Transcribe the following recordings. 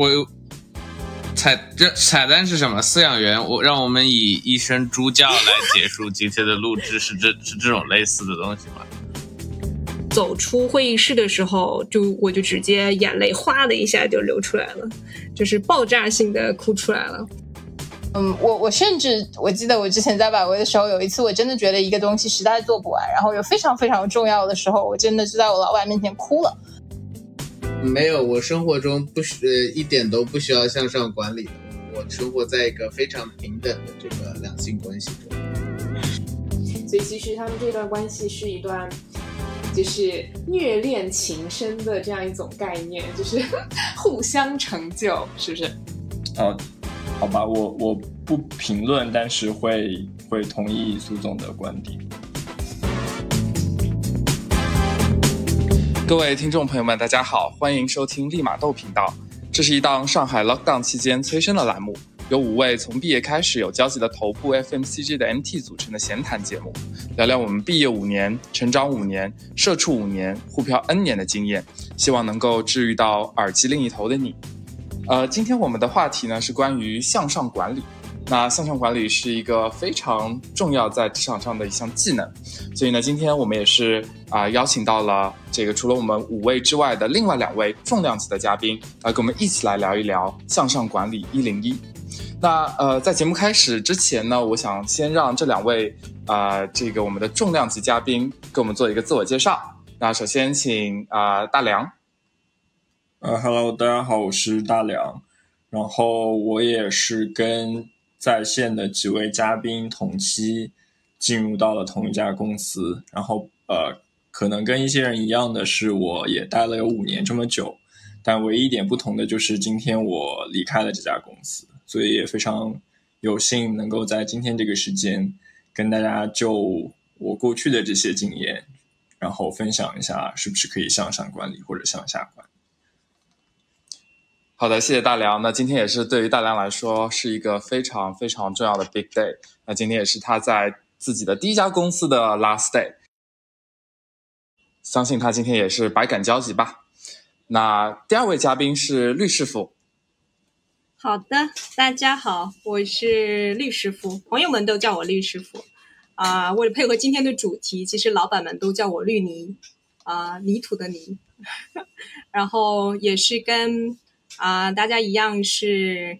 我彩蛋是什么？饲养员，让我们以一声猪叫来结束今天的录制，是这种类似的东西吗？走出会议室的时候，我就直接眼泪哗的一下就流出来了，就是爆炸性的哭出来了。我甚至我记得我之前在百威的时候，有一次我真的觉得一个东西实在做不完，然后有非常非常重要的时候，我真的就在我老板面前哭了。没有，我生活中一点都不需要向上管理的，我生活在一个非常平等的这个两性关系中。所以其实他们这段关系是一段就是虐恋情深的这样一种概念，就是互相成就，是不是？好吧，我不评论，但是会同意苏总的观点。各位听众朋友们，大家好，欢迎收听利马豆频道。这是一档上海 Lockdown 期间催生的栏目，由5位从毕业开始有交集的头部 FMCG 的 MT 组成的闲谈节目，聊聊我们毕业5年、成长5年、社畜5年、互漂 N 年的经验，希望能够治愈到耳机另一头的你。今天我们的话题呢是关于向上管理。那向上管理是一个非常重要在职场上的一项技能，所以呢，今天我们也是邀请到了这个除了我们5位之外的另外2位重量级的嘉宾，跟我们一起来聊一聊向上管理101。那在节目开始之前呢，我想先让这2位这个我们的重量级嘉宾跟我们做一个自我介绍。那首先请大梁。Hello， 大家好，我是大梁，然后我也是跟在线的几位嘉宾同期进入到了同一家公司，然后可能跟一些人一样的是，我也待了有5年这么久，但唯一一点不同的就是今天我离开了这家公司，所以也非常有幸能够在今天这个时间跟大家就我过去的这些经验，然后分享一下是不是可以向上管理或者向下管理。好的，谢谢大梁。那今天也是对于大梁来说是一个非常非常重要的 big day。那今天也是他在自己的第一家公司的 last day。相信他今天也是百感交集吧。那第2位嘉宾是律师傅。好的，大家好，我是律师傅，朋友们都叫我律师傅。为了配合今天的主题，其实老板们都叫我绿泥，泥土的泥。然后也是跟大家一样是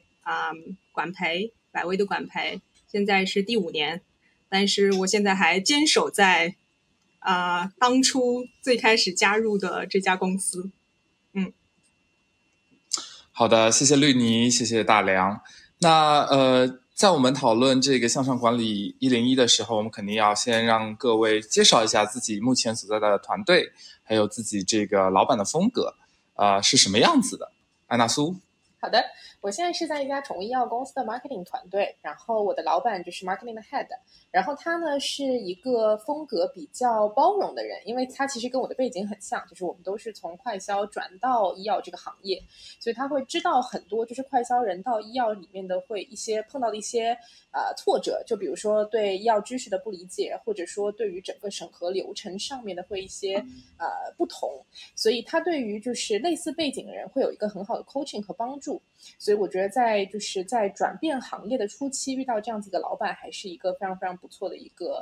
管培，百威的管培，现在是第5年，但是我现在还坚守在当初最开始加入的这家公司。好的，谢谢绿泥，谢谢大梁。那在我们讨论这个向上管理101的时候，我们肯定要先让各位介绍一下自己目前所在的团队，还有自己这个老板的风格是什么样子的。安娜苏。好的，我现在是在一家宠物医药公司的 marketing 团队，然后我的老板就是 marketing 的 head， 然后他呢是一个风格比较包容的人，因为他其实跟我的背景很像，就是我们都是从快销转到医药这个行业，所以他会知道很多就是快销人到医药里面的会一些碰到的一些挫折，就比如说对医药知识的不理解，或者说对于整个审核流程上面的会一些不同，所以他对于就是类似背景的人会有一个很好的 coaching 和帮助。所以我觉得在转变行业的初期遇到这样子的老板还是一个非常非常不错的一个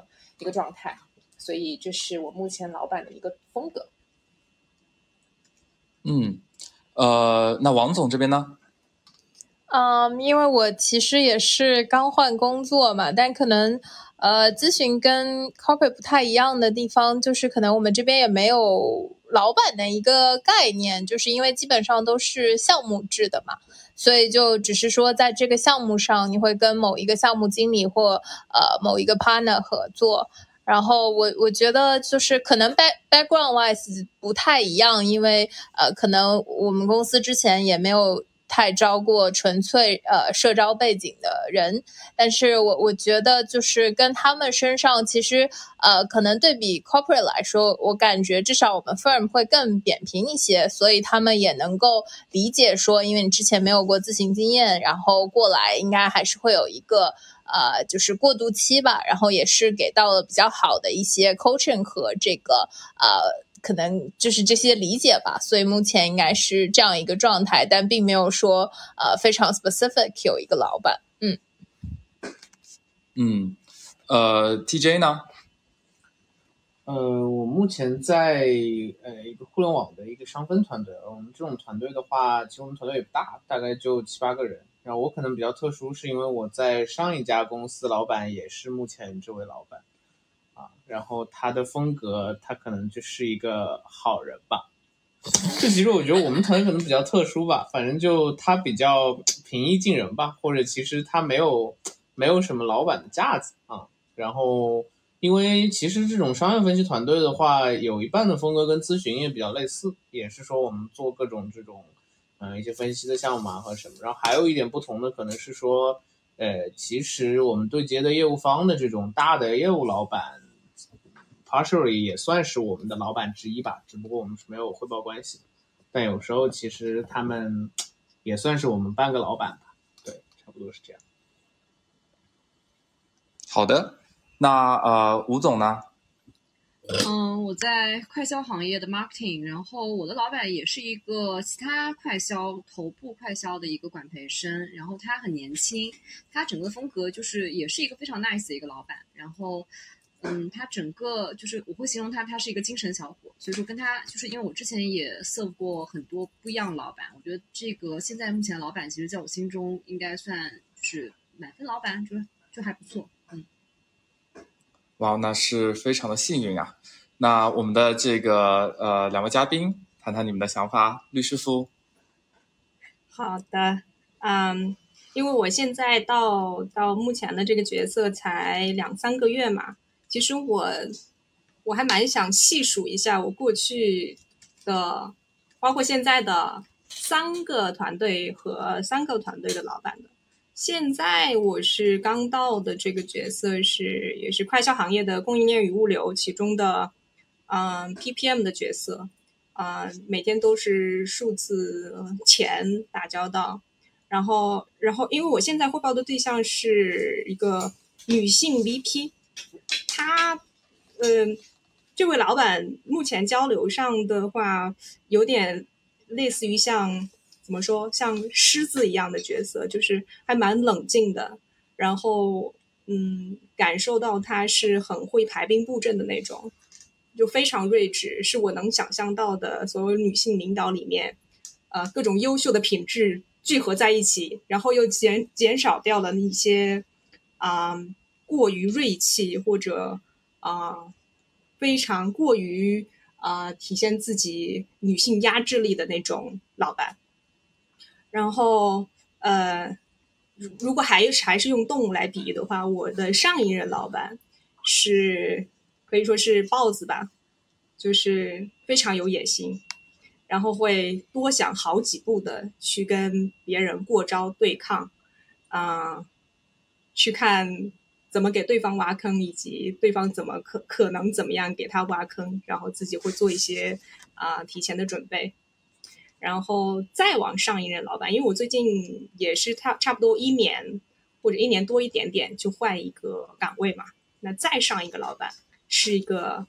状态，所以这是我目前老板的一个风格。那王总这边呢？因为我其实也是刚换工作嘛，但可能咨询跟 corporate 不太一样的地方就是可能我们这边也没有老板的一个概念，就是因为基本上都是项目制的嘛，所以就只是说在这个项目上你会跟某一个项目经理或某一个 partner 合作，然后我觉得就是可能 background wise 不太一样，因为可能我们公司之前也没有太招过纯粹社招背景的人，但是我觉得就是跟他们身上其实可能对比 corporate 来说，我感觉至少我们 firm 会更扁平一些，所以他们也能够理解说因为你之前没有过自行经验，然后过来应该还是会有一个就是过渡期吧，然后也是给到了比较好的一些 coaching 和这个可能就是这些理解吧，所以目前应该是这样一个状态，但并没有说非常 specific 有一个老板。TJ 呢？我目前在一个互联网的一个商分团队，我们这种团队的话，其实我们团队也不大，大概就7-8个人。然后我可能比较特殊，是因为我在上一家公司老板也是目前这位老板啊，然后他的风格，他可能就是一个好人吧。这其实我觉得我们团队可能比较特殊吧，反正就他比较平易近人吧，或者其实他没有什么老板的架子啊。然后因为其实这种商业分析团队的话，有一半的风格跟咨询也比较类似，也是说我们做各种这种一些分析的项目啊和什么。然后还有一点不同的可能是说其实我们对接的业务方的这种大的业务老板 partially 也算是我们的老板之一吧，只不过我们是没有汇报关系，但有时候其实他们也算是我们半个老板吧。对，差不多是这样。好的，那吴总呢？我在快销行业的 marketing， 然后我的老板也是一个其他快销头部快销的一个管培生，然后他很年轻，他整个风格就是也是一个非常 nice 的一个老板，然后他整个就是我会形容他是一个精神小伙，所以说跟他就是因为我之前也serve过很多不一样的老板，我觉得这个现在目前的老板其实在我心中应该算是满分老板，就还不错。哇，那是非常的幸运啊！那我们的这个两位嘉宾谈谈你们的想法，律师傅。好的，因为我现在到目前的这个角色才2-3个月嘛，其实我还蛮想细数一下我过去的，包括现在的3个团队和3个团队的老板的。现在我是刚到的这个角色是也是快销行业的供应链与物流其中的PPM 的角色，每天都是数字钱打交道，然后因为我现在汇报的对象是一个女性 VP， 她这位老板目前交流上的话有点类似于像怎么说，像狮子一样的角色，就是还蛮冷静的，然后感受到他是很会排兵布阵的那种，就非常睿智，是我能想象到的所有女性领导里面各种优秀的品质聚合在一起，然后又减少掉了一些过于锐气或者非常过于体现自己女性压制力的那种老板。然后如果还是用动物来比喻的话，我的上一任老板是可以说是豹子吧，就是非常有野心，然后会多想好几步的去跟别人过招对抗，去看怎么给对方挖坑，以及对方怎么可能怎么样给他挖坑，然后自己会做一些提前的准备。然后再往上一任老板，因为我最近也是差不多1年或者1年多一点点就换一个岗位嘛，那再上一个老板是一个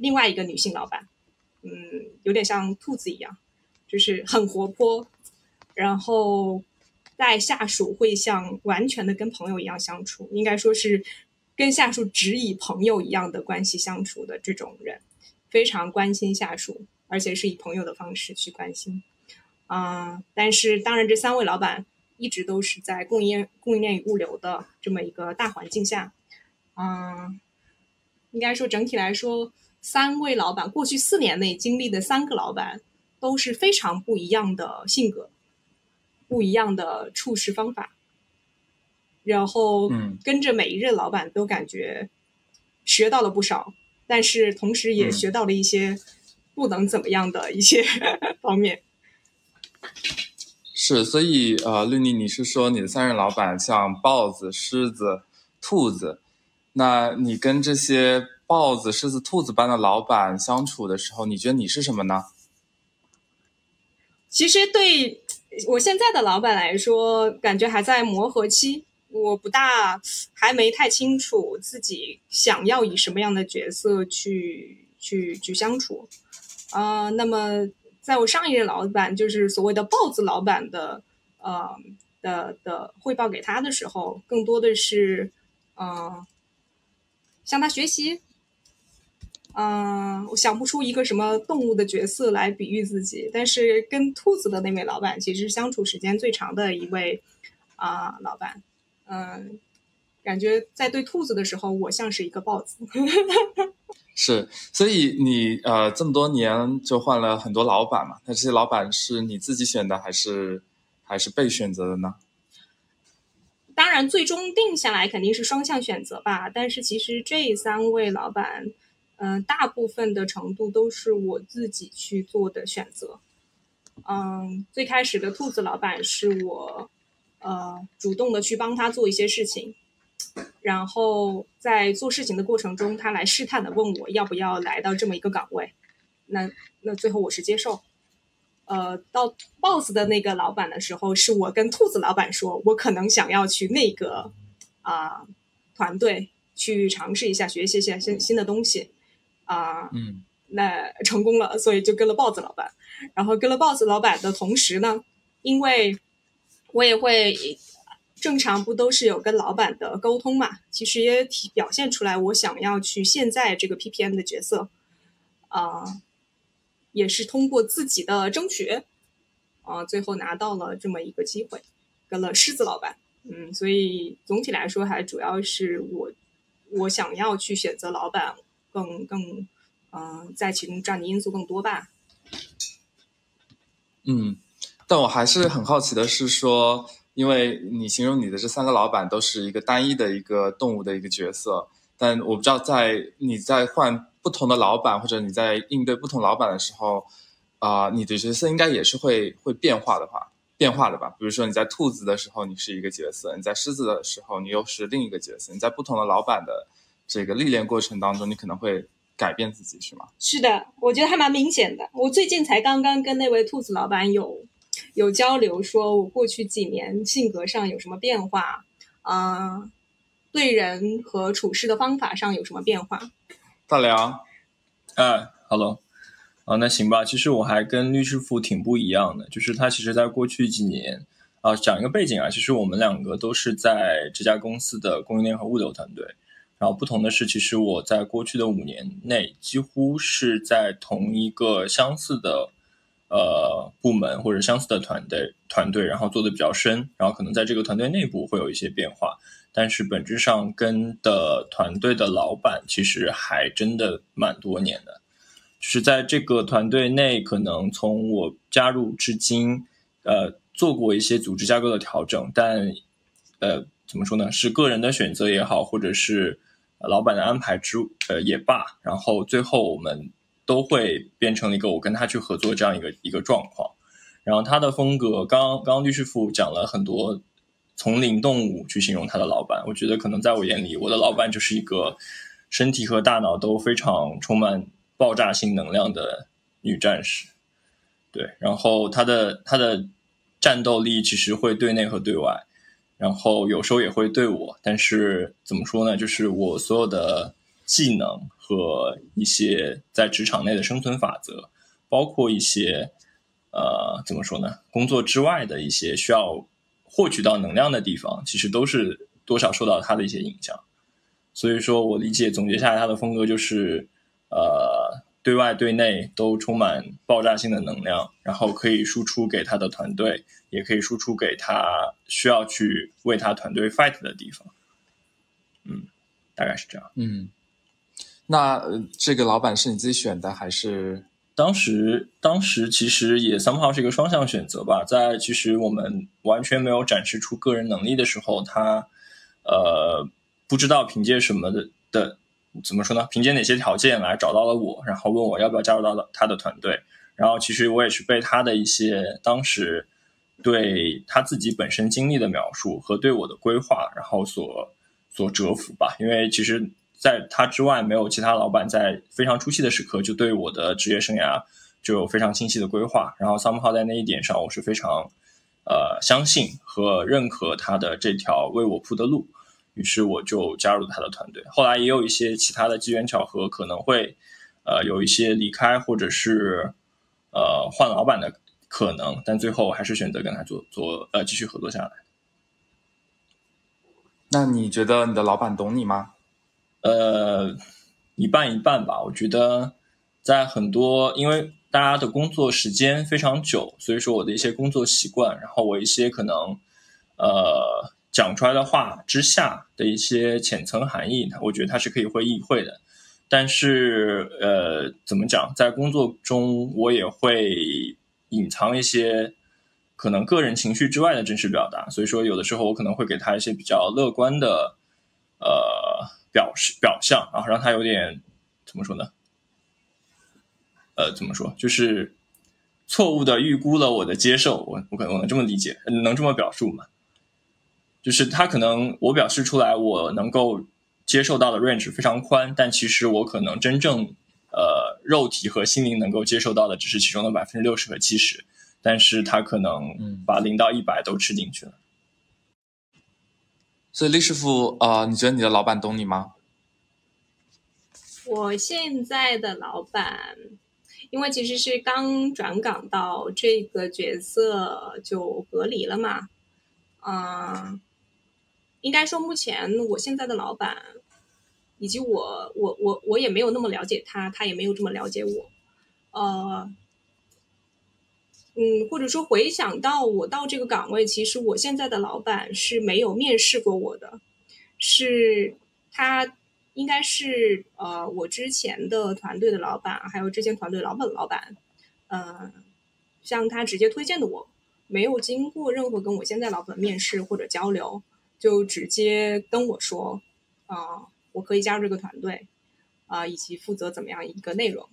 另外一个女性老板，有点像兔子一样，就是很活泼，然后带下属会像完全的跟朋友一样相处，应该说是跟下属只以朋友一样的关系相处的这种人，非常关心下属，而且是以朋友的方式去关心。但是当然这3位老板一直都是在供应链与物流的这么一个大环境下。应该说整体来说3位老板过去4年内经历的3个老板都是非常不一样的性格，不一样的处事方法。然后跟着每一任老板都感觉学到了不少，但是同时也学到了一些不能怎么样的一些方面。是，所以绿妮，你是说你的3任老板像豹子、狮子、兔子，那你跟这些豹子、狮子、兔子般的老板相处的时候，你觉得你是什么呢？其实对我现在的老板来说，感觉还在磨合期，我还没太清楚自己想要以什么样的角色去去相处。那么在我上一任老板，就是所谓的 boss 老板的汇报给他的时候，更多的是向他学习。我想不出一个什么动物的角色来比喻自己，但是跟兔子的那位老板其实相处时间最长的一位老板。感觉在对兔子的时候，我像是一个豹子。是，所以你这么多年就换了很多老板嘛？那这些老板是你自己选的，还是被选择的呢？当然，最终定下来肯定是双向选择吧。但是其实这三位老板。大部分的程度都是我自己去做的选择。最开始的兔子老板是我主动的去帮他做一些事情，然后在做事情的过程中，他来试探的问我要不要来到这么一个岗位。那最后我是接受。到 boss 的那个老板的时候，是我跟兔子老板说，我可能想要去那个团队去尝试一下，学习一下新的东西。那成功了，所以就跟了豹子老板。然后跟了豹子老板的同时呢，因为我也会正常不都是有跟老板的沟通嘛，其实也表现出来我想要去现在这个 PPM 的角色。也是通过自己的争取，最后拿到了这么一个机会，跟了狮子老板。所以总体来说还主要是我想要去选择老板更在其中占的因素更多吧。但我还是很好奇的是说，因为你形容你的这三个老板都是一个单一的一个动物的一个角色，但我不知道在你在换不同的老板或者你在应对不同老板的时候，你的角色应该也是会变化的吧？比如说你在兔子的时候你是一个角色，你在狮子的时候你又是另一个角色，你在不同的老板的这个历练过程当中你可能会改变自己，是吗？是的，我觉得还蛮明显的。我最近才刚刚跟那位兔子老板有交流，说我过去几年性格上有什么变化，对人和处事的方法上有什么变化。大梁Hello啊，那行吧。其实我还跟律师傅挺不一样的，就是他其实在过去几年讲一个背景其实我们两个都是在这家公司的供应链和物流团队，然后不同的是，其实我在过去的5年内几乎是在同一个相似的部门或者相似的团队，然后做的比较深，然后可能在这个团队内部会有一些变化，但是本质上跟的团队的老板其实还真的蛮多年的。就是在这个团队内，可能从我加入至今，做过一些组织架构的调整，但怎么说呢，是个人的选择也好，或者是老板的安排也罢，然后最后我们都会变成了一个我跟他去合作这样一个状况。然后他的风格，刚刚律师傅讲了很多从零动物去形容他的老板，我觉得可能在我眼里，我的老板就是一个身体和大脑都非常充满爆炸性能量的女战士。对，然后她的战斗力其实会对内和对外，然后有时候也会对我，但是怎么说呢，就是我所有的技能和一些在职场内的生存法则，包括一些怎么说呢，工作之外的一些需要获取到能量的地方，其实都是多少受到她的一些影响。所以说我理解总结下来，她的风格就是对外对内都充满爆炸性的能量，然后可以输出给他的团队，也可以输出给他需要去为他团队 fight 的地方。大概是这样。那这个老板是你自己选的还是？当时其实也 somehow 是一个双向选择吧。在其实我们完全没有展示出个人能力的时候，他不知道凭借什么的怎么说呢？凭借哪些条件来找到了我，然后问我要不要加入到他的团队。然后其实我也是被他的一些当时对他自己本身经历的描述和对我的规划，然后所折服吧。因为其实在他之外，没有其他老板在非常出戏的时刻就对我的职业生涯就有非常清晰的规划。然后 somehow 在那一点上，我是非常相信和认可他的这条为我铺的路。于是我就加入他的团队，后来也有一些其他的机缘巧合，可能会有一些离开或者是换老板的可能，但最后还是选择跟他继续合作下来。那你觉得你的老板懂你吗？一半一半吧。我觉得在很多，因为大家的工作时间非常久，所以说我的一些工作习惯，然后我一些可能讲出来的话之下的一些浅层含义，我觉得它是可以会意会的。但是怎么讲，在工作中我也会隐藏一些可能个人情绪之外的真实表达，所以说有的时候我可能会给他一些比较乐观的表象，然后让他有点怎么说呢？怎么说？就是错误的预估了我的接受，我可能能这么理解，能这么表述嘛？就是他可能我表示出来我能够接受到的 range 非常宽，但其实我可能真正肉体和心灵能够接受到的只是其中的 60% 和 70%， 但是他可能把0到100都吃进去了。所以李师傅你觉得你的老板懂你吗？我现在的老板因为其实是刚转岗到这个角色就隔离了嘛，应该说，目前我现在的老板，以及我也没有那么了解他，他也没有这么了解我，或者说回想到我到这个岗位，其实我现在的老板是没有面试过我的，是他应该是我之前的团队的老板，还有之前团队老板，向他直接推荐的我，没有经过任何跟我现在老板面试或者交流。就直接跟我说我可以加入这个团队以及负责怎么样一个内容。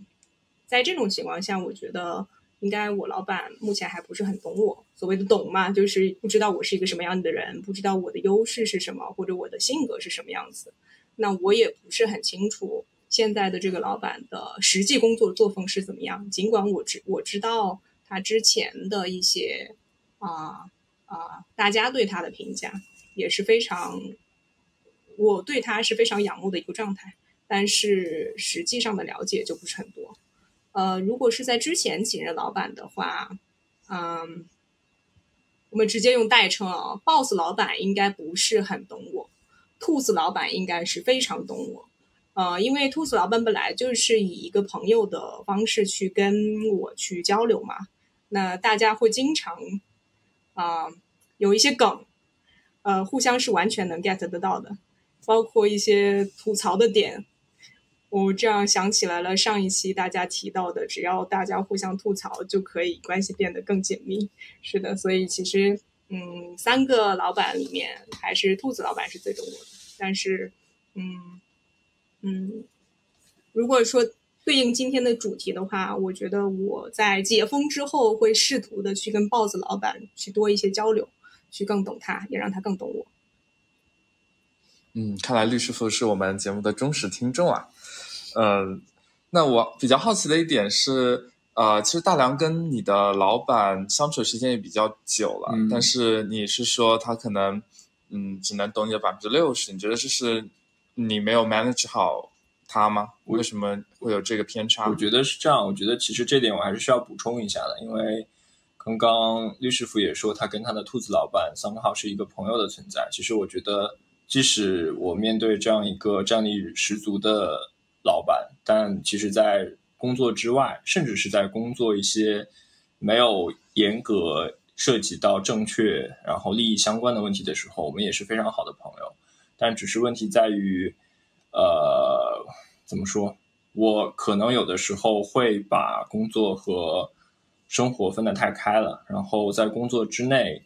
在这种情况下，我觉得应该我老板目前还不是很懂我，所谓的懂嘛，就是不知道我是一个什么样的人，不知道我的优势是什么，或者我的性格是什么样子。那我也不是很清楚现在的这个老板的实际工作作风是怎么样，尽管我知道他之前的一些大家对他的评价。也是非常，我对他是非常仰慕的一个状态，但是实际上的了解就不是很多。如果是在之前几任老板的话，我们直接用代称啊，boss 老板应该不是很懂我，兔子老板应该是非常懂我。因为兔子老板本来就是以一个朋友的方式去跟我去交流嘛，那大家会经常有一些梗。互相是完全能 get 得到的，包括一些吐槽的点。我这样想起来了，上一期大家提到的，只要大家互相吐槽就可以关系变得更紧密。是的，所以其实三个老板里面还是兔子老板是最懂我的，但是如果说对应今天的主题的话，我觉得我在解封之后会试图的去跟 boss 老板去多一些交流。去更懂他，也让他更懂我。看来律师傅是我们节目的忠实听众啊。那我比较好奇的一点是，其实大梁跟你的老板相处的时间也比较久了，但是你是说他可能只能懂你的 60%， 你觉得这是你没有 manage 好他吗？为什么会有这个偏差？我觉得是这样，我觉得其实这点我还是需要补充一下的，因为刚刚律师傅也说他跟他的兔子老板somehow是一个朋友的存在，其实我觉得即使我面对这样一个战力十足的老板，但其实在工作之外，甚至是在工作一些没有严格涉及到正确然后利益相关的问题的时候，我们也是非常好的朋友。但只是问题在于怎么说，我可能有的时候会把工作和生活分得太开了，然后在工作之内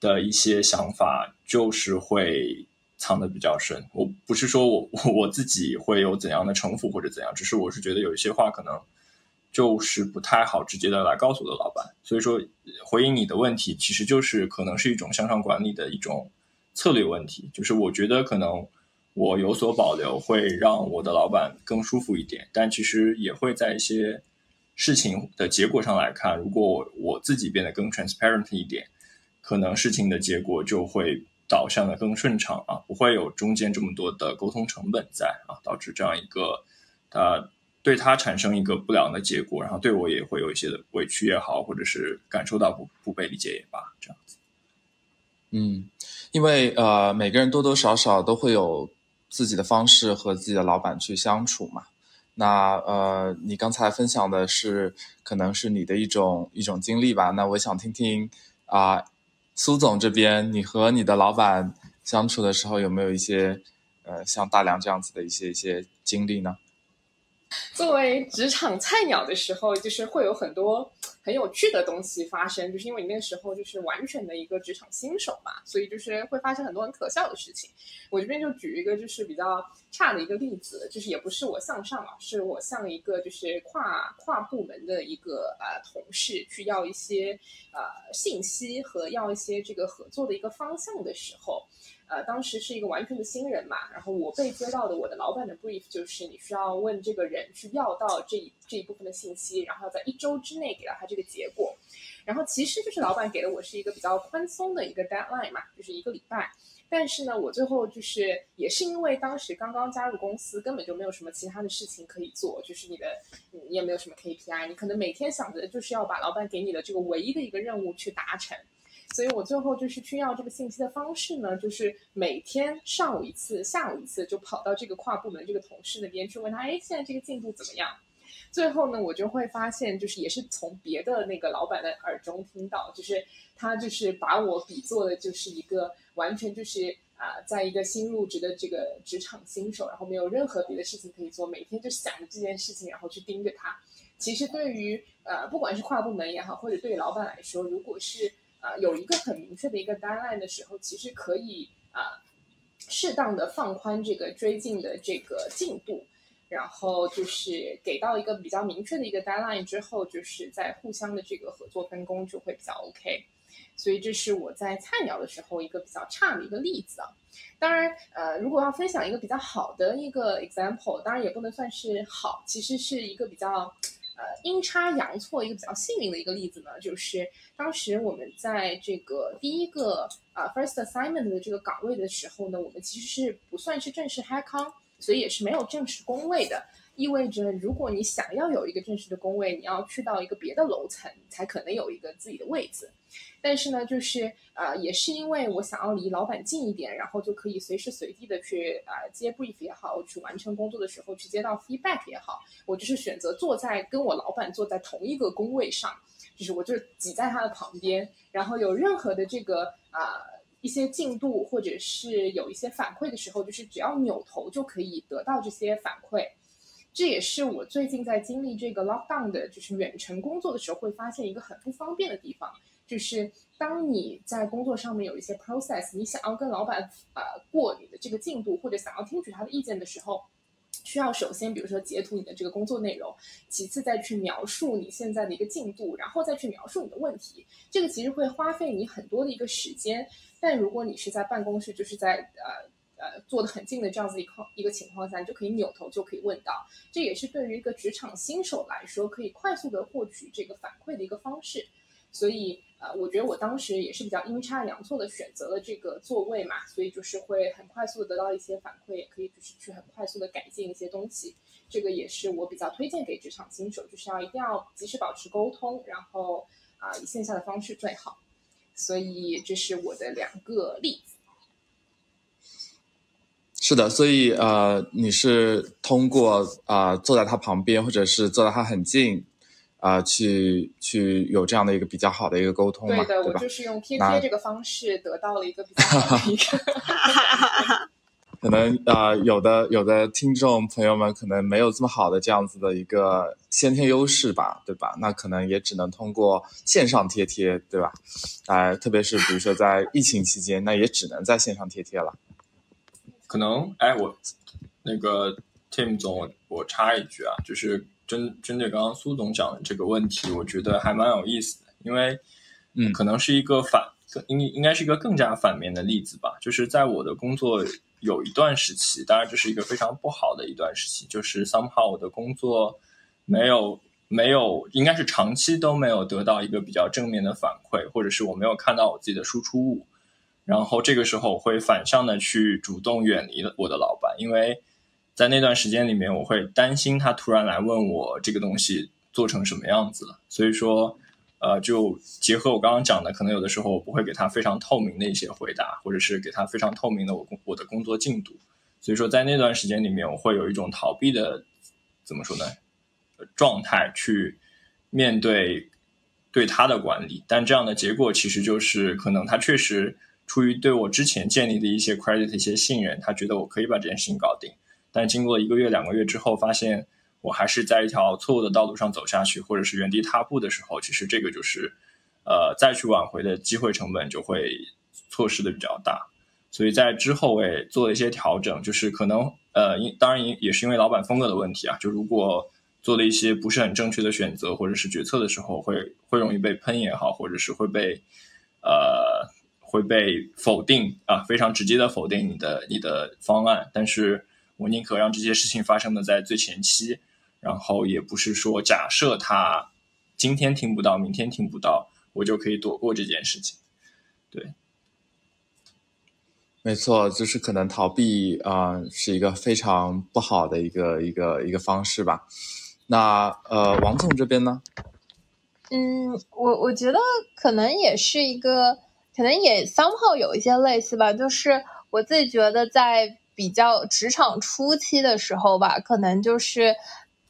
的一些想法就是会藏得比较深。我不是说我自己会有怎样的城府或者怎样，只是我是觉得有一些话可能就是不太好直接的来告诉我的老板。所以说回应你的问题，其实就是可能是一种向上管理的一种策略问题，就是我觉得可能我有所保留会让我的老板更舒服一点，但其实也会在一些事情的结果上来看，如果我自己变得更 transparent 一点，可能事情的结果就会导向的更顺畅啊，不会有中间这么多的沟通成本在啊，导致这样一个对他产生一个不良的结果，然后对我也会有一些的委屈也好，或者是感受到 不被理解也罢，这样子。嗯，因为每个人多多少少都会有自己的方式和自己的老板去相处嘛。那你刚才分享的是可能是你的一种经历吧。那我想听听苏总这边，你和你的老板相处的时候有没有一些像大梁这样子的一些经历呢？作为职场菜鸟的时候，就是会有很多很有趣的东西发生，就是因为你那个时候就是完全的一个职场新手嘛，所以就是会发生很多很可笑的事情。我这边就举一个就是比较差的一个例子，就是也不是我向上啊，是我向一个就是跨部门的一个同事去要一些信息和要一些这个合作的一个方向的时候，当时是一个完全的新人嘛，然后我被接到的我的老板的 brief 就是你需要问这个人去要到这一部分的信息，然后在1周之内给到他这个结果。然后其实就是老板给了我是一个比较宽松的一个 deadline 嘛，就是1个礼拜。但是呢，我最后就是也是因为当时刚刚加入公司，根本就没有什么其他的事情可以做，就是你也没有什么 KPI， 你可能每天想着就是要把老板给你的这个唯一的一个任务去达成。所以我最后就是去要这个信息的方式呢，就是每天上午一次下午一次，就跑到这个跨部门这个同事那边去问他，哎，现在这个进度怎么样。最后呢，我就会发现就是也是从别的那个老板的耳中听到，就是他就是把我比作的就是一个完全就是在一个新入职的这个职场新手，然后没有任何别的事情可以做，每天就想着这件事情然后去盯着他。其实对于不管是跨部门也好，或者对于老板来说，如果是有一个很明确的一个 deadline 的时候，其实可以适当的放宽这个追进的这个进度，然后就是给到一个比较明确的一个 deadline 之后，就是在互相的这个合作分工就会比较 OK。 所以这是我在菜鸟的时候一个比较差的一个例子啊。当然如果要分享一个比较好的一个 example， 当然也不能算是好，其实是一个比较阴差阳错一个比较幸运的一个例子呢，就是当时我们在这个第一个first assignment 的这个岗位的时候呢，我们其实是不算是正式 high con， 所以也是没有正式工位的，意味着如果你想要有一个正式的工位，你要去到一个别的楼层才可能有一个自己的位子。但是呢，就是也是因为我想要离老板近一点，然后就可以随时随地的去接 brief 也好，去完成工作的时候去接到 feedback 也好，我就是选择坐在跟我老板坐在同一个工位上，就是我就挤在他的旁边，然后有任何的这个一些进度或者是有一些反馈的时候，就是只要扭头就可以得到这些反馈。这也是我最近在经历这个 lockdown 的就是远程工作的时候会发现一个很不方便的地方，就是当你在工作上面有一些 process， 你想要跟老板过你的这个进度，或者想要听取他的意见的时候，需要首先比如说截图你的这个工作内容，其次再去描述你现在的一个进度，然后再去描述你的问题，这个其实会花费你很多的一个时间。但如果你是在办公室，就是在坐得很近的这样子一个情况下，你就可以扭头就可以问到，这也是对于一个职场新手来说可以快速的获取这个反馈的一个方式。所以我觉得我当时也是比较阴差阳错的选择了这个座位嘛，所以就是会很快速的得到一些反馈，也可以就是去很快速的改进一些东西。这个也是我比较推荐给职场新手，就是要一定要及时保持沟通，然后以线下的方式最好。所以这是我的2个例子。是的，所以你是通过坐在他旁边或者是坐在他很近去有这样的一个比较好的一个沟通嘛，对的，对吧？我就是用TJ这个方式得到了一个比较好的一个可能有的听众朋友们可能没有这么好的这样子的一个先天优势吧，对吧？那可能也只能通过线上TJ，对吧？特别是比如说在疫情期间，那也只能在线上TJ了。可能我那个 Tim 总，我插一句啊，就是针对刚刚苏总讲的这个问题，我觉得还蛮有意思的，因为可能是一个应该是一个更加反面的例子吧。就是在我的工作有一段时期，当然这是一个非常不好的一段时期，就是 somehow 我的工作没有应该是长期都没有得到一个比较正面的反馈，或者是我没有看到我自己的输出物，然后这个时候我会反向的去主动远离我的老板，因为在那段时间里面，我会担心他突然来问我这个东西做成什么样子了。所以说就结合我刚刚讲的，可能有的时候我不会给他非常透明的一些回答，或者是给他非常透明的我的工作进度。所以说在那段时间里面，我会有一种逃避的怎么说呢状态去面对对他的管理。但这样的结果其实就是可能他确实出于对我之前建立的一些 credit 一些信任，他觉得我可以把这件事情搞定，但经过1个月2个月之后发现我还是在一条错误的道路上走下去，或者是原地踏步的时候，其实这个就是再去挽回的机会成本就会错失的比较大。所以在之后我也做了一些调整，就是可能当然也是因为老板风格的问题啊，就如果做了一些不是很正确的选择或者是决策的时候，会容易被喷也好，或者是会被否定啊，非常直接的否定你的方案。但是我宁可让这些事情发生的在最前期，然后也不是说假设他今天听不到明天听不到我就可以躲过这件事情。对，没错，就是可能逃避是一个非常不好的一个方式吧。那王总这边呢？我觉得可能也是一个，可能也somehow有一些类似吧。就是我自己觉得在比较职场初期的时候吧，可能就是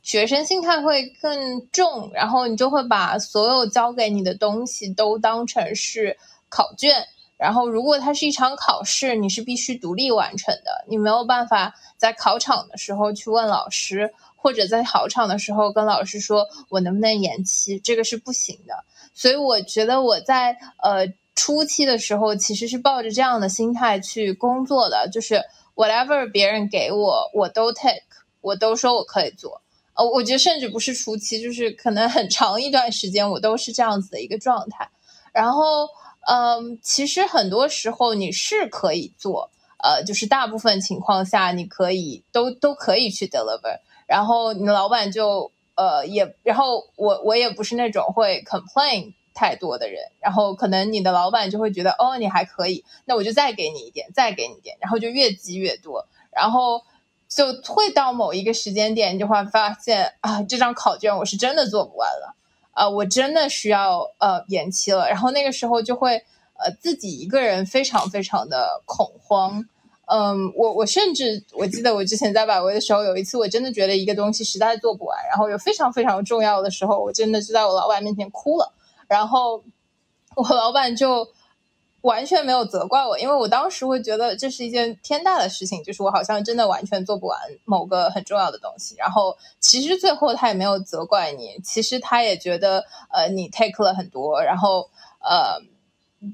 学生心态会更重，然后你就会把所有交给你的东西都当成是考卷，然后如果它是一场考试，你是必须独立完成的，你没有办法在考场的时候去问老师，或者在考场的时候跟老师说我能不能延期，这个是不行的。所以我觉得我在初期的时候其实是抱着这样的心态去工作的，就是whatever 别人给我，我都 take， 我都说我可以做。我觉得甚至不是初期，就是可能很长一段时间我都是这样子的一个状态。然后其实很多时候你是可以做，就是大部分情况下你可以都可以去 deliver， 然后你老板就然后我也不是那种会 complain 太多的人，然后可能你的老板就会觉得哦你还可以，那我就再给你一点再给你一点，然后就越积越多，然后就会到某一个时间点你就会发现啊这张考卷我是真的做不完了，我真的需要延期了。然后那个时候就会自己一个人非常非常的恐慌。我甚至我记得我之前在百威的时候，有一次我真的觉得一个东西实在做不完，然后有非常非常重要的时候，我真的就在我老板面前哭了。然后我老板就完全没有责怪我，因为我当时会觉得这是一件天大的事情，就是我好像真的完全做不完某个很重要的东西。然后其实最后他也没有责怪你，其实他也觉得你 take 了很多，然后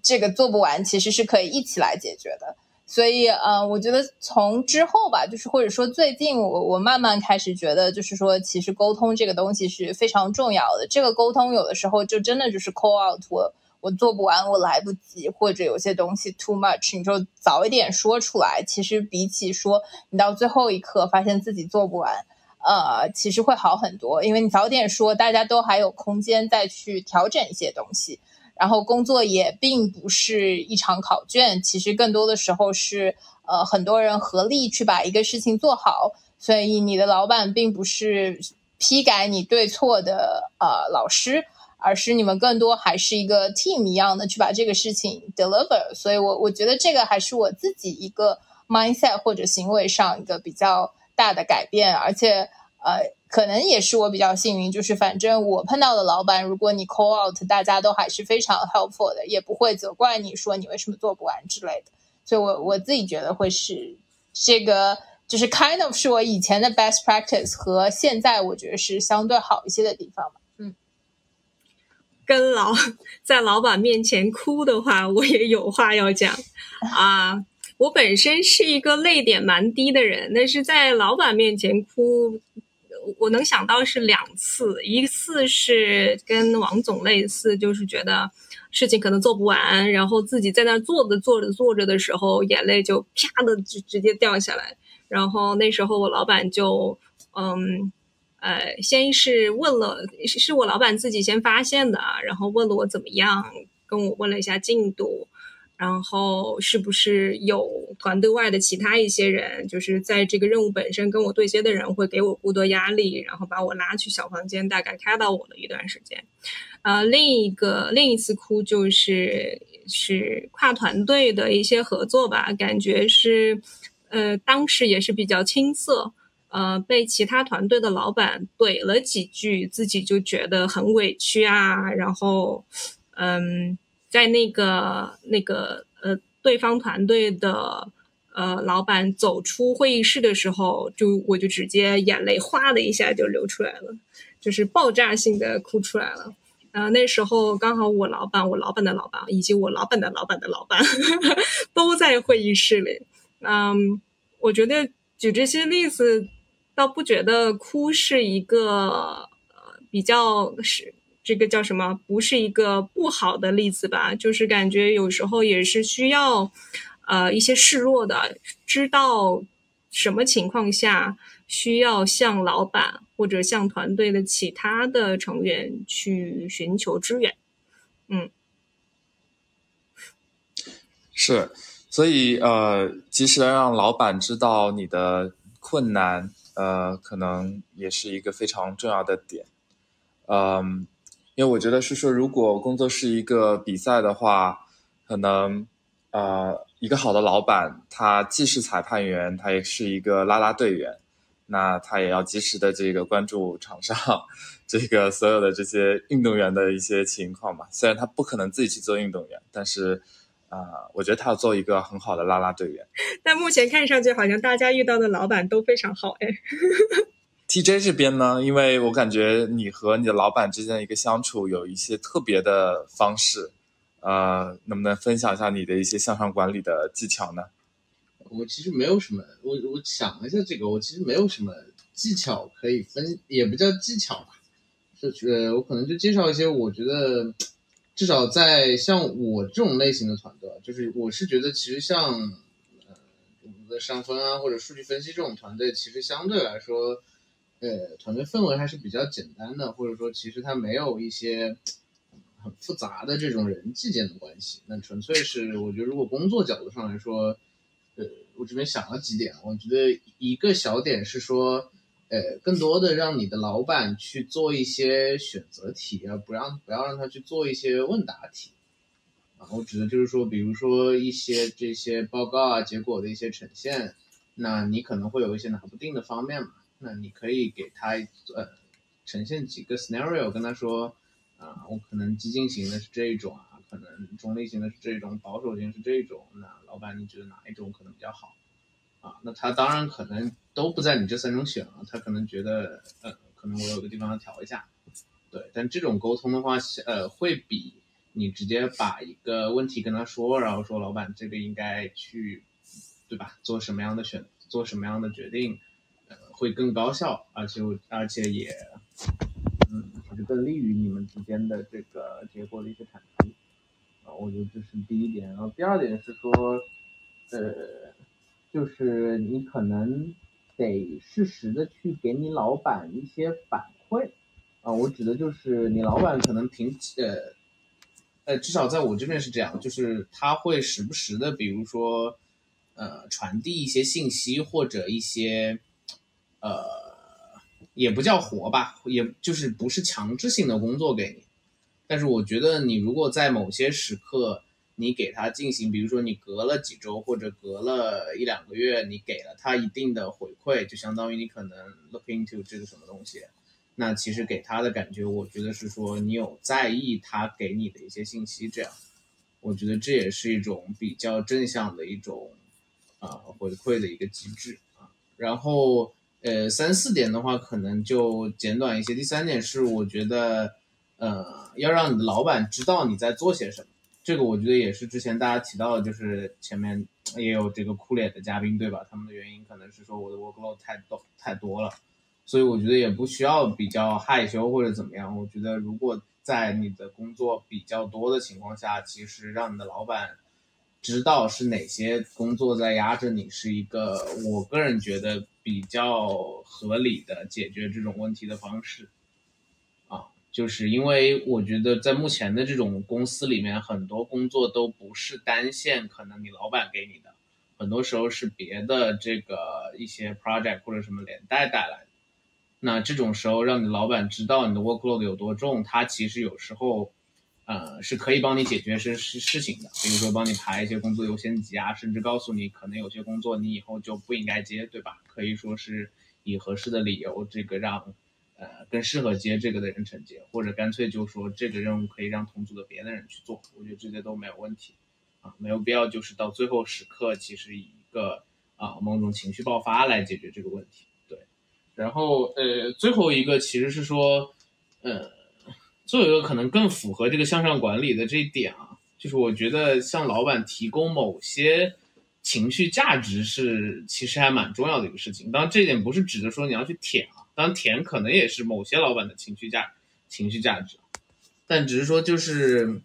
这个做不完其实是可以一起来解决的。所以我觉得从之后吧，就是或者说最近我慢慢开始觉得，就是说其实沟通这个东西是非常重要的。这个沟通有的时候就真的就是 call out， 我做不完，我来不及，或者有些东西 too much， 你就早一点说出来，其实比起说你到最后一刻发现自己做不完，其实会好很多。因为你早点说，大家都还有空间再去调整一些东西，然后工作也并不是一场考卷，其实更多的时候是很多人合力去把一个事情做好，所以你的老板并不是批改你对错的老师，而是你们更多还是一个 team 一样的去把这个事情 deliver。 所以我觉得这个还是我自己一个 mindset 或者行为上一个比较大的改变。而且可能也是我比较幸运，就是反正我碰到的老板，如果你 call out， 大家都还是非常 helpful 的，也不会责怪你说你为什么做不完之类的。所以我自己觉得会是这个，就是 kind of 是我以前的 best practice 和现在我觉得是相对好一些的地方吧。跟在老板面前哭的话，我也有话要讲啊。我本身是一个泪点蛮低的人，但是在老板面前哭，我能想到是2次，一次是跟王总类似，就是觉得事情可能做不完，然后自己在那做着的时候，眼泪就啪的直接掉下来。然后那时候我老板就先是问了，是我老板自己先发现的，然后问了我怎么样，跟我问了一下进度，然后是不是有团队外的其他一些人，就是在这个任务本身跟我对接的人会给我过多压力，然后把我拉去小房间大概开导我了一段时间。另一次哭就是跨团队的一些合作吧，感觉是当时也是比较青涩，被其他团队的老板怼了几句，自己就觉得很委屈啊，然后在那个对方团队的老板走出会议室的时候，我就直接眼泪哗的一下就流出来了，就是爆炸性的哭出来了。那时候刚好我老板的老板以及我老板的老板的老板都在会议室里。我觉得举这些例子倒不觉得哭是一个比较是这个叫什么，不是一个不好的例子吧，就是感觉有时候也是需要一些示弱的，知道什么情况下需要向老板或者向团队的其他的成员去寻求支援。是，所以及时的让老板知道你的困难可能也是一个非常重要的点。因为我觉得是说，如果工作是一个比赛的话，可能一个好的老板他既是裁判员，他也是一个啦啦队员，那他也要及时的这个关注场上这个所有的这些运动员的一些情况嘛。虽然他不可能自己去做运动员，但是我觉得他要做一个很好的啦啦队员。但目前看上去好像大家遇到的老板都非常好哎。TJ 这边呢，因为我感觉你和你的老板之间的一个相处有一些特别的方式，能不能分享一下你的一些向上管理的技巧呢？我其实没有什么，我想了一下这个，我其实没有什么技巧可以分，也不叫技巧吧，就是我可能就介绍一些我觉得。至少在像我这种类型的团队，就是我是觉得其实像我们的上分啊或者数据分析这种团队，其实相对来说团队氛围还是比较简单的，或者说其实它没有一些很复杂的这种人际间的关系。那纯粹是我觉得如果工作角度上来说，我这边想了几点，我觉得一个小点是说更多的让你的老板去做一些选择题啊，不要让他去做一些问答题。然后指的就是说，比如说一些这些报告啊、结果的一些呈现，那你可能会有一些拿不定的方面嘛，那你可以给他呈现几个 scenario， 跟他说我可能激进型的是这一种啊，可能中立型的是这一种，保守型是这一种，那老板你觉得哪一种可能比较好？那他当然可能都不在你这三种选了，他可能觉得可能我有个地方要调一下，对。但这种沟通的话，会比你直接把一个问题跟他说，然后说老板这个应该去，对吧？做什么样的选，做什么样的决定，会更高效，而且也，就更利于你们之间的这个结果的一些产出。我觉得这是第一点。然后第二点是说，就是你可能得适时的去给你老板一些反馈啊，我指的就是你老板可能至少在我这边是这样，就是他会时不时的，比如说传递一些信息或者一些也不叫活吧，也就是不是强制性的工作给你，但是我觉得你如果在某些时刻。你给他进行，比如说你隔了几周或者隔了一两个月，你给了他一定的回馈，就相当于你可能 look into 这个什么东西，那其实给他的感觉，我觉得是说你有在意他给你的一些信息，这样，我觉得这也是一种比较正向的一种回馈的一个机制啊。然后3-4点的话，可能就简短一些。第3点是我觉得要让你的老板知道你在做些什么。这个我觉得也是之前大家提到的，就是前面也有这个哭脸的嘉宾，对吧？他们的原因可能是说我的 workload 太多了，所以我觉得也不需要比较害羞或者怎么样。我觉得如果在你的工作比较多的情况下，其实让你的老板知道是哪些工作在压着你，是一个我个人觉得比较合理的解决这种问题的方式。就是因为我觉得在目前的这种公司里面，很多工作都不是单线可能你老板给你的，很多时候是别的这个一些 project 或者什么连带带来的。那这种时候让你老板知道你的 workload 有多重，他其实有时候是可以帮你解决事情的，比如说帮你排一些工作优先级啊，甚至告诉你可能有些工作你以后就不应该接，对吧？可以说是以合适的理由这个让更适合接这个的人承接，或者干脆就说这个任务可以让同组的别的人去做，我觉得这些都没有问题啊，没有必要就是到最后时刻其实以一个某种情绪爆发来解决这个问题。对，然后最后一个其实是说最后一个可能更符合这个向上管理的这一点啊，就是我觉得向老板提供某些情绪价值是其实还蛮重要的一个事情。当然这一点不是指的说你要去舔啊，当然舔可能也是某些老板的情绪价值，但只是说就是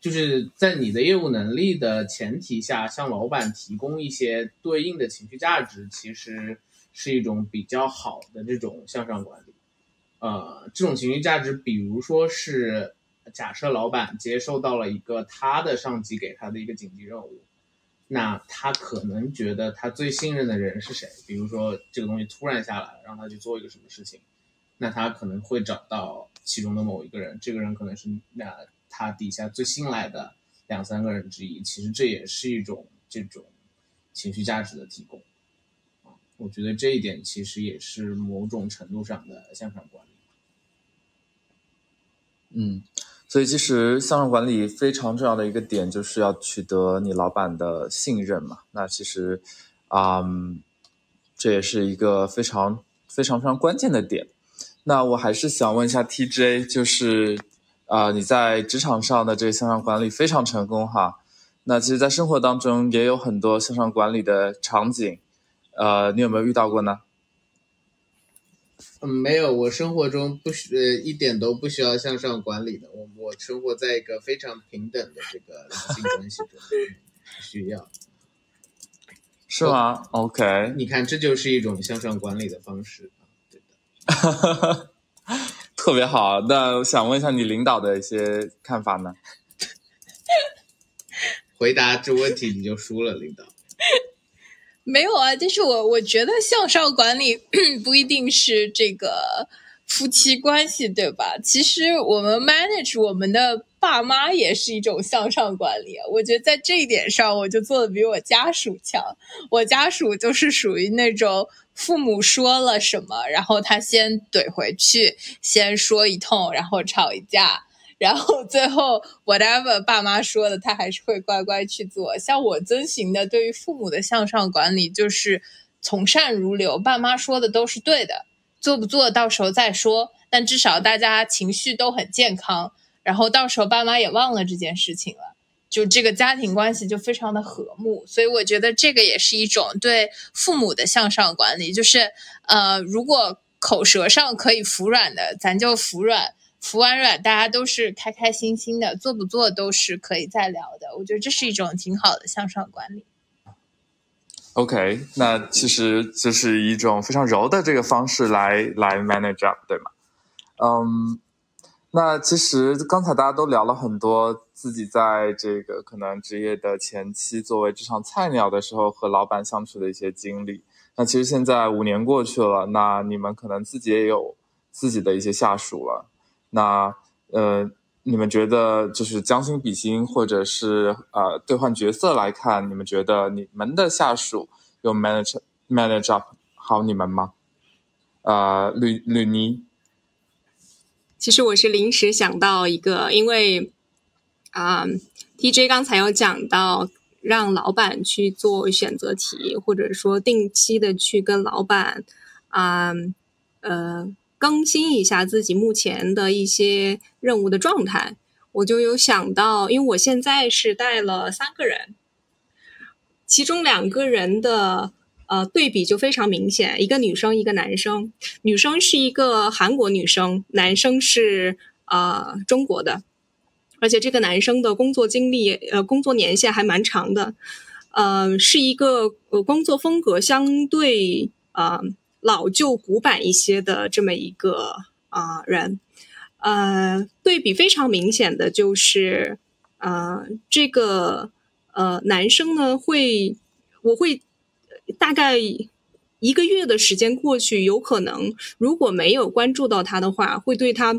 就是在你的业务能力的前提下，向老板提供一些对应的情绪价值其实是一种比较好的这种向上管理。这种情绪价值比如说是假设老板接受到了一个他的上级给他的一个紧急任务，那他可能觉得他最信任的人是谁，比如说这个东西突然下来了，让他去做一个什么事情，那他可能会找到其中的某一个人，这个人可能是他底下最信赖的两三个人之一，其实这也是一种这种情绪价值的提供。我觉得这一点其实也是某种程度上的向上管理。所以其实向上管理非常重要的一个点就是要取得你老板的信任嘛。那其实这也是一个非常关键的点。那我还是想问一下 TJ， 就是你在职场上的这个向上管理非常成功哈。那其实在生活当中也有很多向上管理的场景，你有没有遇到过呢？没有，我生活中一点都不需要向上管理的，我生活在一个非常平等的这个两性关系中，需要是吗 ？OK， 你看这就是一种向上管理的方式，对的，特别好。那我想问一下你领导的一些看法呢？回答这问题你就输了，领导。没有啊，但是我觉得向上管理不一定是这个夫妻关系，对吧？其实我们 manage 我们的爸妈也是一种向上管理。我觉得在这一点上，我就做的比我家属强。我家属就是属于那种父母说了什么，然后他先怼回去，先说一通，然后吵一架。然后最后 whatever 爸妈说的他还是会乖乖去做。像我遵循的对于父母的向上管理就是从善如流，爸妈说的都是对的，做不做到时候再说，但至少大家情绪都很健康，然后到时候爸妈也忘了这件事情了，就这个家庭关系就非常的和睦。所以我觉得这个也是一种对父母的向上管理，就是如果口舌上可以服软的咱就服软，服完软大家都是开开心心的，做不做都是可以再聊的。我觉得这是一种挺好的向上管理。 OK， 那其实就是一种非常柔的这个方式来 manage up， 对吗？那其实刚才大家都聊了很多自己在这个可能职业的前期作为职场菜鸟的时候和老板相处的一些经历，那其实现在5年过去了，那你们可能自己也有自己的一些下属了，那你们觉得就是将心比心，或者是兑换角色来看，你们觉得你们的下属有 manage up 好你们吗？吕妮，其实我是临时想到一个，因为TJ 刚才有讲到让老板去做选择题，或者说定期的去跟老板更新一下自己目前的一些任务的状态，我就有想到，因为我现在是带了3个人，其中2个人的对比就非常明显，一个女生一个男生，女生是一个韩国女生，男生是中国的，而且这个男生的工作经历工作年限还蛮长的，是一个工作风格相对老旧古板一些的这么一个人。对比非常明显的就是这个男生呢我会大概一个月的时间过去，有可能如果没有关注到他的话，会对他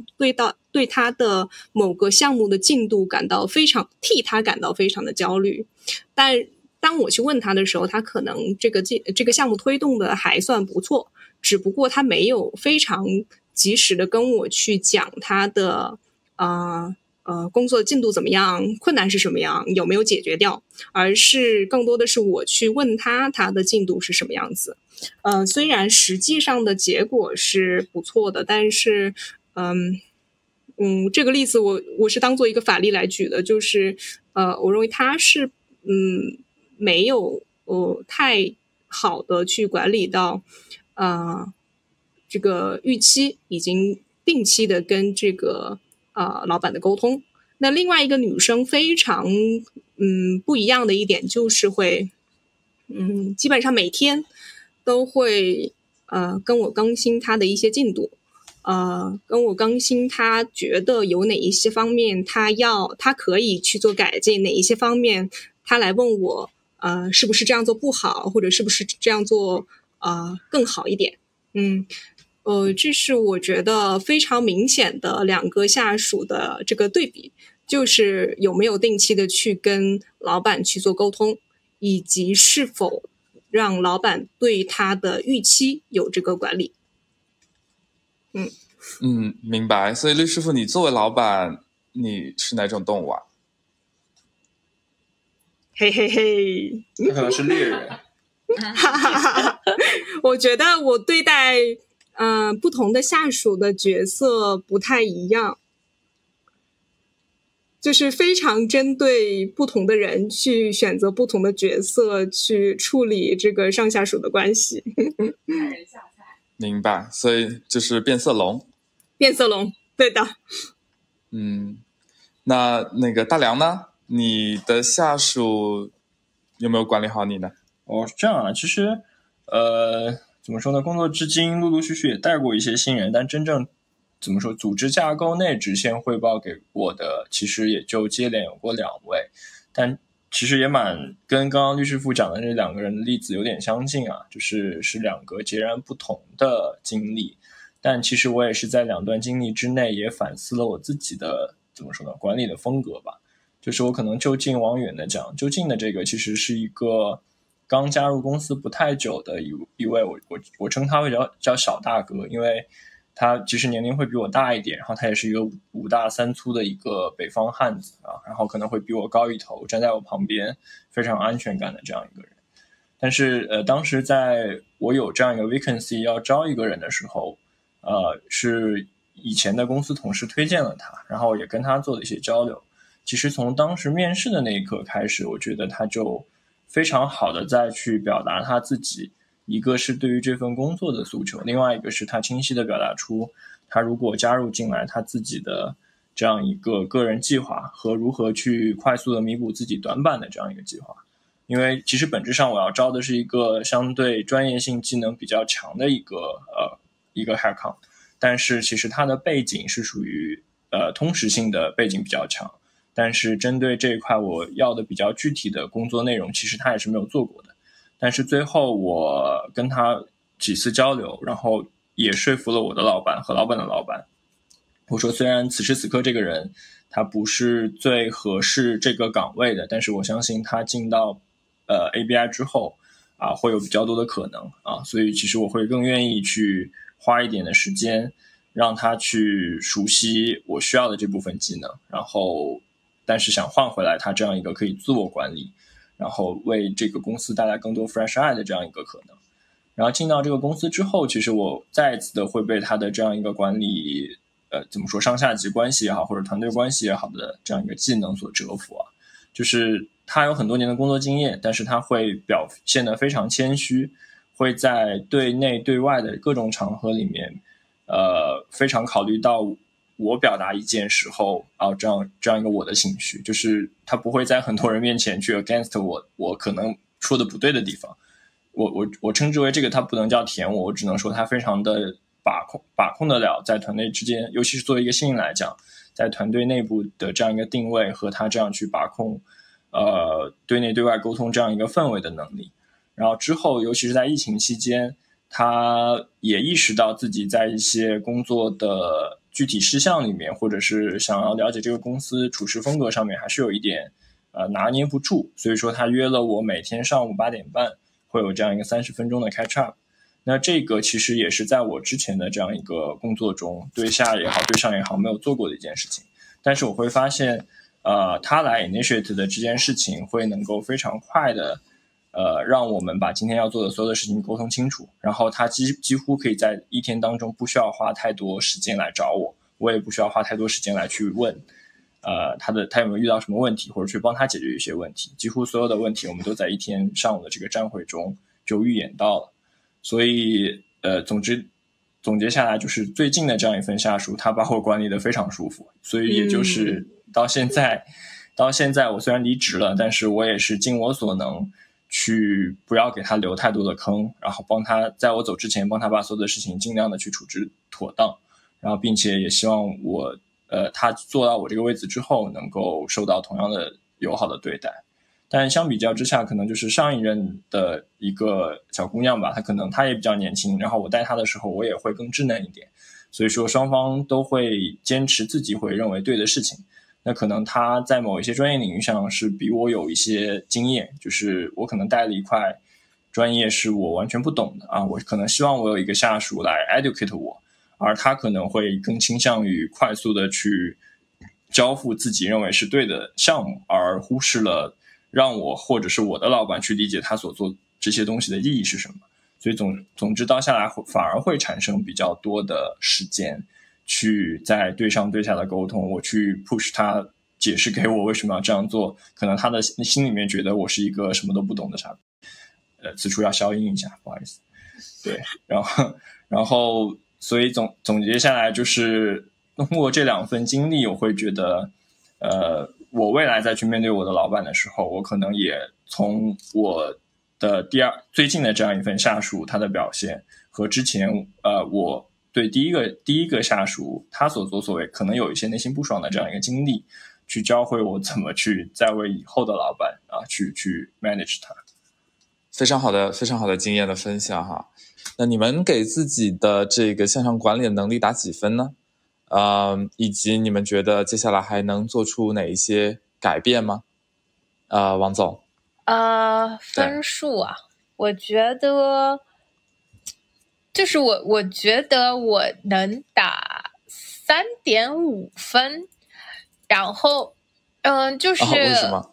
的某个项目的进度替他感到非常的焦虑。但当我去问他的时候，他可能这个项目推动的还算不错，只不过他没有非常及时的跟我去讲他的工作进度怎么样，困难是什么样，有没有解决掉，而是更多的是我去问他的进度是什么样子。虽然实际上的结果是不错的，但是这个例子我是当做一个法例来举的，就是我认为他是没有太好的去管理到这个预期，已经定期的跟这个老板的沟通。那另外一个女生非常不一样的一点就是会基本上每天都会跟我更新她的一些进度，跟我更新她觉得有哪一些方面她可以去做改进，哪一些方面她来问我是不是这样做不好，或者是不是这样做更好一点。这是我觉得非常明显的两个下属的这个对比，就是有没有定期的去跟老板去做沟通，以及是否让老板对他的预期有这个管理。明白。所以律师傅，你作为老板，你是哪种动物啊？嘿嘿嘿，他可能是猎人。我觉得我对待不同的下属的角色不太一样，就是非常针对不同的人去选择不同的角色去处理这个上下属的关系。明白，所以就是变色龙，对的。那个大梁呢？你的下属有没有管理好你呢？是这样啊，其实怎么说呢，工作至今陆陆续续也带过一些新人，但真正怎么说组织架构内直线汇报给我的其实也就接连有过2位，但其实也跟刚刚律师傅讲的这两个人的例子有点相近啊，就是是两个截然不同的经历。但其实我也是在两段经历之内也反思了我自己的怎么说呢，管理的风格吧。就是我可能就近往远的讲，就近的这个其实是一个刚加入公司不太久的一位，我称他为叫小大哥，因为他其实年龄会比我大一点，然后他也是一个5大3粗的一个北方汉子啊，然后可能会比我高一头，站在我旁边非常安全感的这样一个人。但是当时在我有这样一个 vacancy 要招一个人的时候，是以前的公司同事推荐了他，然后也跟他做了一些交流。其实从当时面试的那一刻开始，我觉得他就非常好的再去表达他自己，一个是对于这份工作的诉求，另外一个是他清晰的表达出他如果加入进来他自己的这样一个个人计划和如何去快速的弥补自己短板的这样一个计划。因为其实本质上我要招的是一个相对专业性技能比较强的一个 hacker， 但是其实他的背景是属于通识性的背景比较强，但是针对这一块我要的比较具体的工作内容其实他也是没有做过的。但是最后我跟他几次交流，然后也说服了我的老板和老板的老板，我说虽然此时此刻这个人他不是最合适这个岗位的，但是我相信他进到ABI 之后啊，会有比较多的可能啊，所以其实我会更愿意去花一点的时间让他去熟悉我需要的这部分技能，然后但是想换回来他这样一个可以自我管理，然后为这个公司带来更多 fresh eye 的这样一个可能。然后进到这个公司之后，其实我再一次的会被他的这样一个管理怎么说，上下级关系也好或者团队关系也好的这样一个技能所折服啊。就是他有很多年的工作经验，但是他会表现得非常谦虚，会在对内对外的各种场合里面非常考虑到我表达意见时候啊，这样一个我的情绪，就是他不会在很多人面前去 against 我可能说的不对的地方。我称之为这个，他不能叫舔我，我只能说他非常的把控得了在团队之间，尤其是作为一个新人来讲，在团队内部的这样一个定位和他这样去把控对内对外沟通这样一个氛围的能力。然后之后尤其是在疫情期间，他也意识到自己在一些工作的具体事项里面，或者是想要了解这个公司处事风格上面还是有一点拿捏不住，所以说他约了我每天上午8:30会有这样一个30分钟的 catch up。 那这个其实也是在我之前的这样一个工作中，对下也好对上也好没有做过的一件事情，但是我会发现他来 initiate 的这件事情会能够非常快的让我们把今天要做的所有的事情沟通清楚，然后他几乎可以在一天当中不需要花太多时间来找我，我也不需要花太多时间来去问他有没有遇到什么问题，或者去帮他解决一些问题，几乎所有的问题我们都在一天上午的这个站会中就预演到了。所以总结下来就是最近的这样一份下属，他把我管理得非常舒服，所以也就是到现在我虽然离职了，但是我也是尽我所能去不要给他留太多的坑，然后帮他在我走之前帮他把所有的事情尽量的去处置妥当，然后并且也希望我他做到我这个位置之后能够受到同样的友好的对待。但相比较之下，可能就是上一任的一个小姑娘吧，她也比较年轻，然后我带她的时候我也会更稚嫩一点，所以说双方都会坚持自己会认为对的事情。那可能他在某一些专业领域上是比我有一些经验，就是我可能带了一块专业是我完全不懂的啊，我可能希望我有一个下属来 educate 我，而他可能会更倾向于快速的去交付自己认为是对的项目，而忽视了让我或者是我的老板去理解他所做这些东西的意义是什么。所以总之到下来反而会产生比较多的时间去在对上对下的沟通，我去 push 他解释给我为什么要这样做，可能他的心里面觉得我是一个什么都不懂的傻逼。此处要消音一下，不好意思。对，然后所以总结下来就是通过这两份经历，我会觉得我未来再去面对我的老板的时候，我可能也从我的最近的这样一份下属他的表现和之前我对第一个下属他所作所为可能有一些内心不爽的这样一个经历，去教会我怎么去再为以后的老板啊去 manage 他。非常好的经验的分享哈。那你们给自己的这个向上管理的能力打几分呢？以及你们觉得接下来还能做出哪一些改变吗？王总。分数啊，我觉得就是我觉得我能打 3.5 分，然后就是、为什么？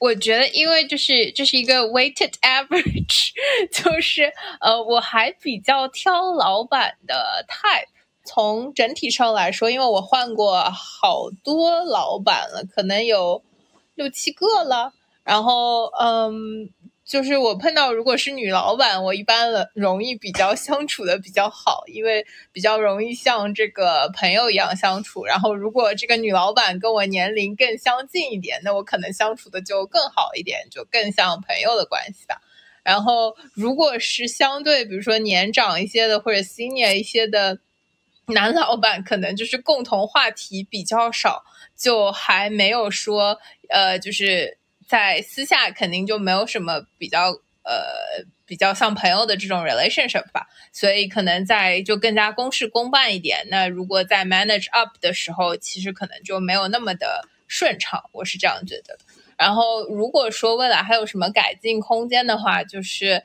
我觉得因为这是一个 weighted average， 就是我还比较挑老板的 type。从整体上来说，因为我换过好多老板了，可能有6-7个了，然后就是我碰到如果是女老板，我一般容易比较相处的比较好，因为比较容易像这个朋友一样相处，然后如果这个女老板跟我年龄更相近一点，那我可能相处的就更好一点，就更像朋友的关系吧。然后如果是相对比如说年长一些的或者 senior 一些的男老板，可能就是共同话题比较少，就还没有说就是在私下肯定就没有什么比较像朋友的这种 relationship 吧，所以可能在就更加公事公办一点。那如果在 manage up 的时候，其实可能就没有那么的顺畅，我是这样觉得的。然后如果说未来还有什么改进空间的话，就是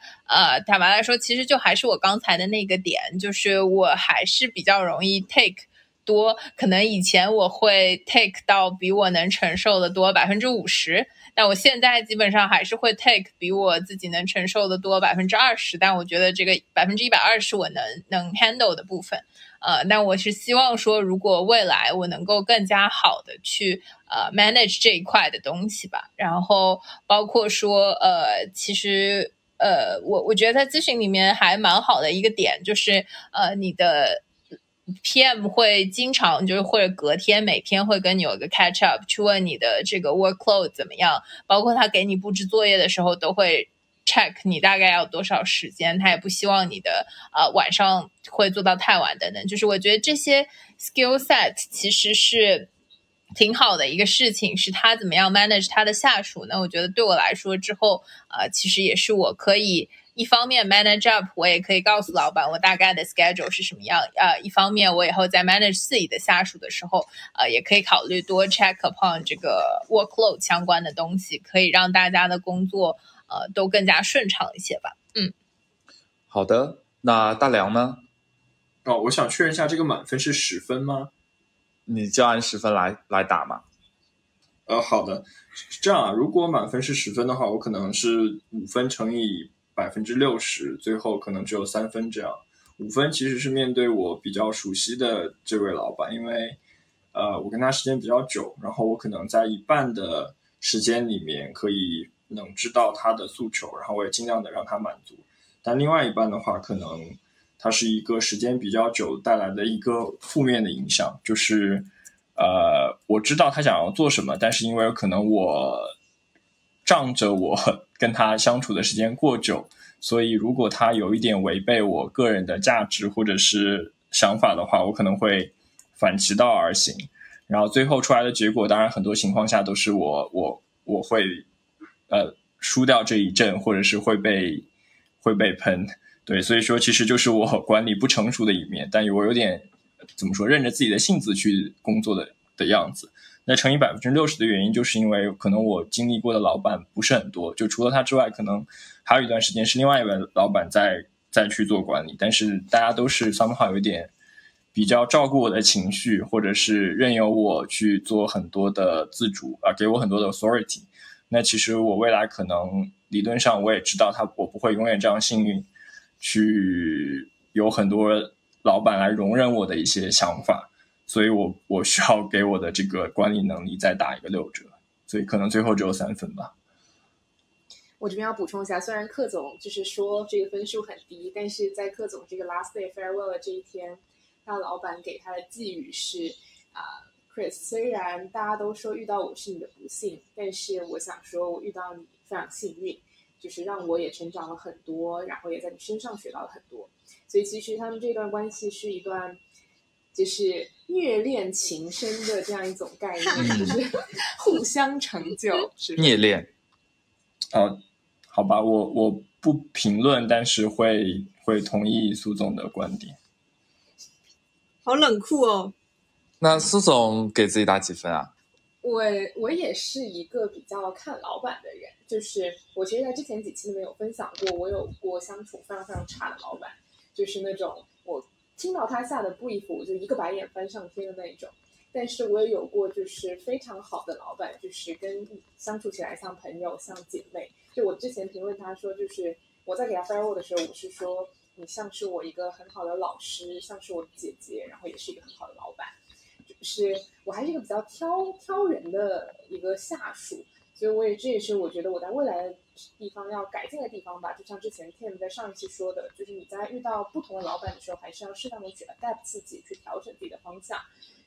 坦白来说，其实就还是我刚才的那个点，就是我还是比较容易 take 多，可能以前我会 take 到比我能承受的多 50%， 但我现在基本上还是会 take 比我自己能承受的多 20%， 但我觉得这个 120% 我能 handle 的部分。那我是希望说，如果未来我能够更加好的去manage 这一块的东西吧，然后包括说其实我觉得在咨询里面还蛮好的一个点，就是你的 PM 会经常就是或者隔天每天会跟你有一个 catch up， 去问你的这个 workload 怎么样，包括他给你布置作业的时候都会 check 你大概要多少时间，他也不希望你的晚上会做到太晚等等。就是我觉得这些 skill set 其实是挺好的一个事情，是他怎么样 manage 他的下属。那我觉得对我来说之后其实也是我可以一方面 manage up， 我也可以告诉老板我大概的 schedule 是什么样，一方面我以后在 manage 自己的下属的时候也可以考虑多 check upon 这个 workload 相关的东西，可以让大家的工作都更加顺畅一些吧。嗯，好的，那大梁呢？我想确认一下，这个满分是10分吗？你就按10分来打嘛。好的，这样如果满分是10分的话，我可能是5分乘以 60%， 最后可能只有3分这样。5分其实是面对我比较熟悉的这位老板，因为我跟他时间比较久，然后我可能在一半的时间里面可以能知道他的诉求，然后我也尽量的让他满足。但另外一半的话，可能它是一个时间比较久带来的一个负面的影响，就是我知道他想要做什么，但是因为可能我仗着我跟他相处的时间过久，所以如果他有一点违背我个人的价值或者是想法的话，我可能会反其道而行，然后最后出来的结果当然很多情况下都是我会输掉这一阵，或者是会被喷。对，所以说其实就是我管理不成熟的一面，但我有点怎么说，认着自己的性子去工作的样子。那乘以 60% 的原因，就是因为可能我经历过的老板不是很多，就除了他之外，可能还有一段时间是另外一位老板再去做管理，但是大家都是 somehow 有点比较照顾我的情绪，或者是任由我去做很多的自主给我很多的 authority。 那其实我未来可能理论上我也知道我不会永远这样幸运去有很多老板来容忍我的一些想法，所以我需要给我的这个管理能力再打一个6折，所以可能最后只有3分吧。我这边要补充一下，虽然克总就是说这个分数很低，但是在克总这个 last day farewell 的这一天，他老板给他的寄语是Chris， 虽然大家都说遇到我是你的不幸，但是我想说我遇到你非常幸运，就是让我也成长了很多，然后也在你身上学到了很多。所以其实他们这段关系是一段就是虐恋情深的这样一种概念，就是互相成就。是虐恋好吧，我不评论，但是会同意苏总的观点。好冷酷哦。那苏总给自己打几分啊？我也是一个比较看老板的人，就是我其实在之前几期里面有分享过，我有过相处非常非常差的老板，就是那种我听到他下的brief我就一个白眼翻上天的那一种。但是我也有过就是非常好的老板，就是跟相处起来像朋友像姐妹。就我之前评论他说，就是我在给他 farewell 的时候，我是说你像是我一个很好的老师，像是我的姐姐，然后也是一个很好的老板。就是我还是一个比较挑人的一个下属，所以这也是我觉得我在未来的地方要改进的地方吧。就像之前 Tim 在上一期说的，就是你在遇到不同的老板的时候，还是要适当的去 adapt 自己，去调整自己的方向。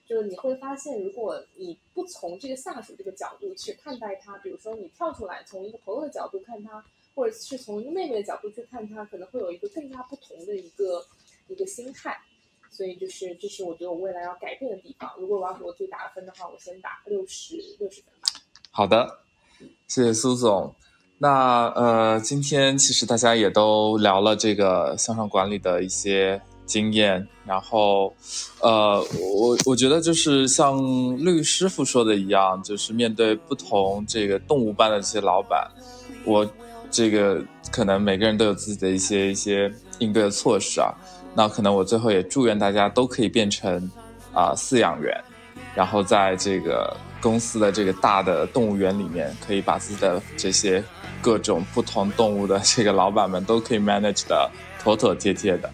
就是你会发现，如果你不从这个下属这个角度去看待他，比如说你跳出来从一个朋友的角度看他，或者是从一个妹妹的角度去看他，可能会有一个更加不同的一个心态。所以这是我觉得我未来要改变的地方。如果我要给我自己打分的话，我先打60分吧。好的，谢谢苏总。那今天其实大家也都聊了这个向上管理的一些经验，然后我觉得就是像律师傅说的一样，就是面对不同这个动物般的这些老板，我这个可能每个人都有自己的一些应对的措施啊。那可能我最后也祝愿大家都可以变成饲养员，然后在这个公司的这个大的动物园里面，可以把自己的这些各种不同动物的这个老板们都可以 manage 的妥妥帖帖的。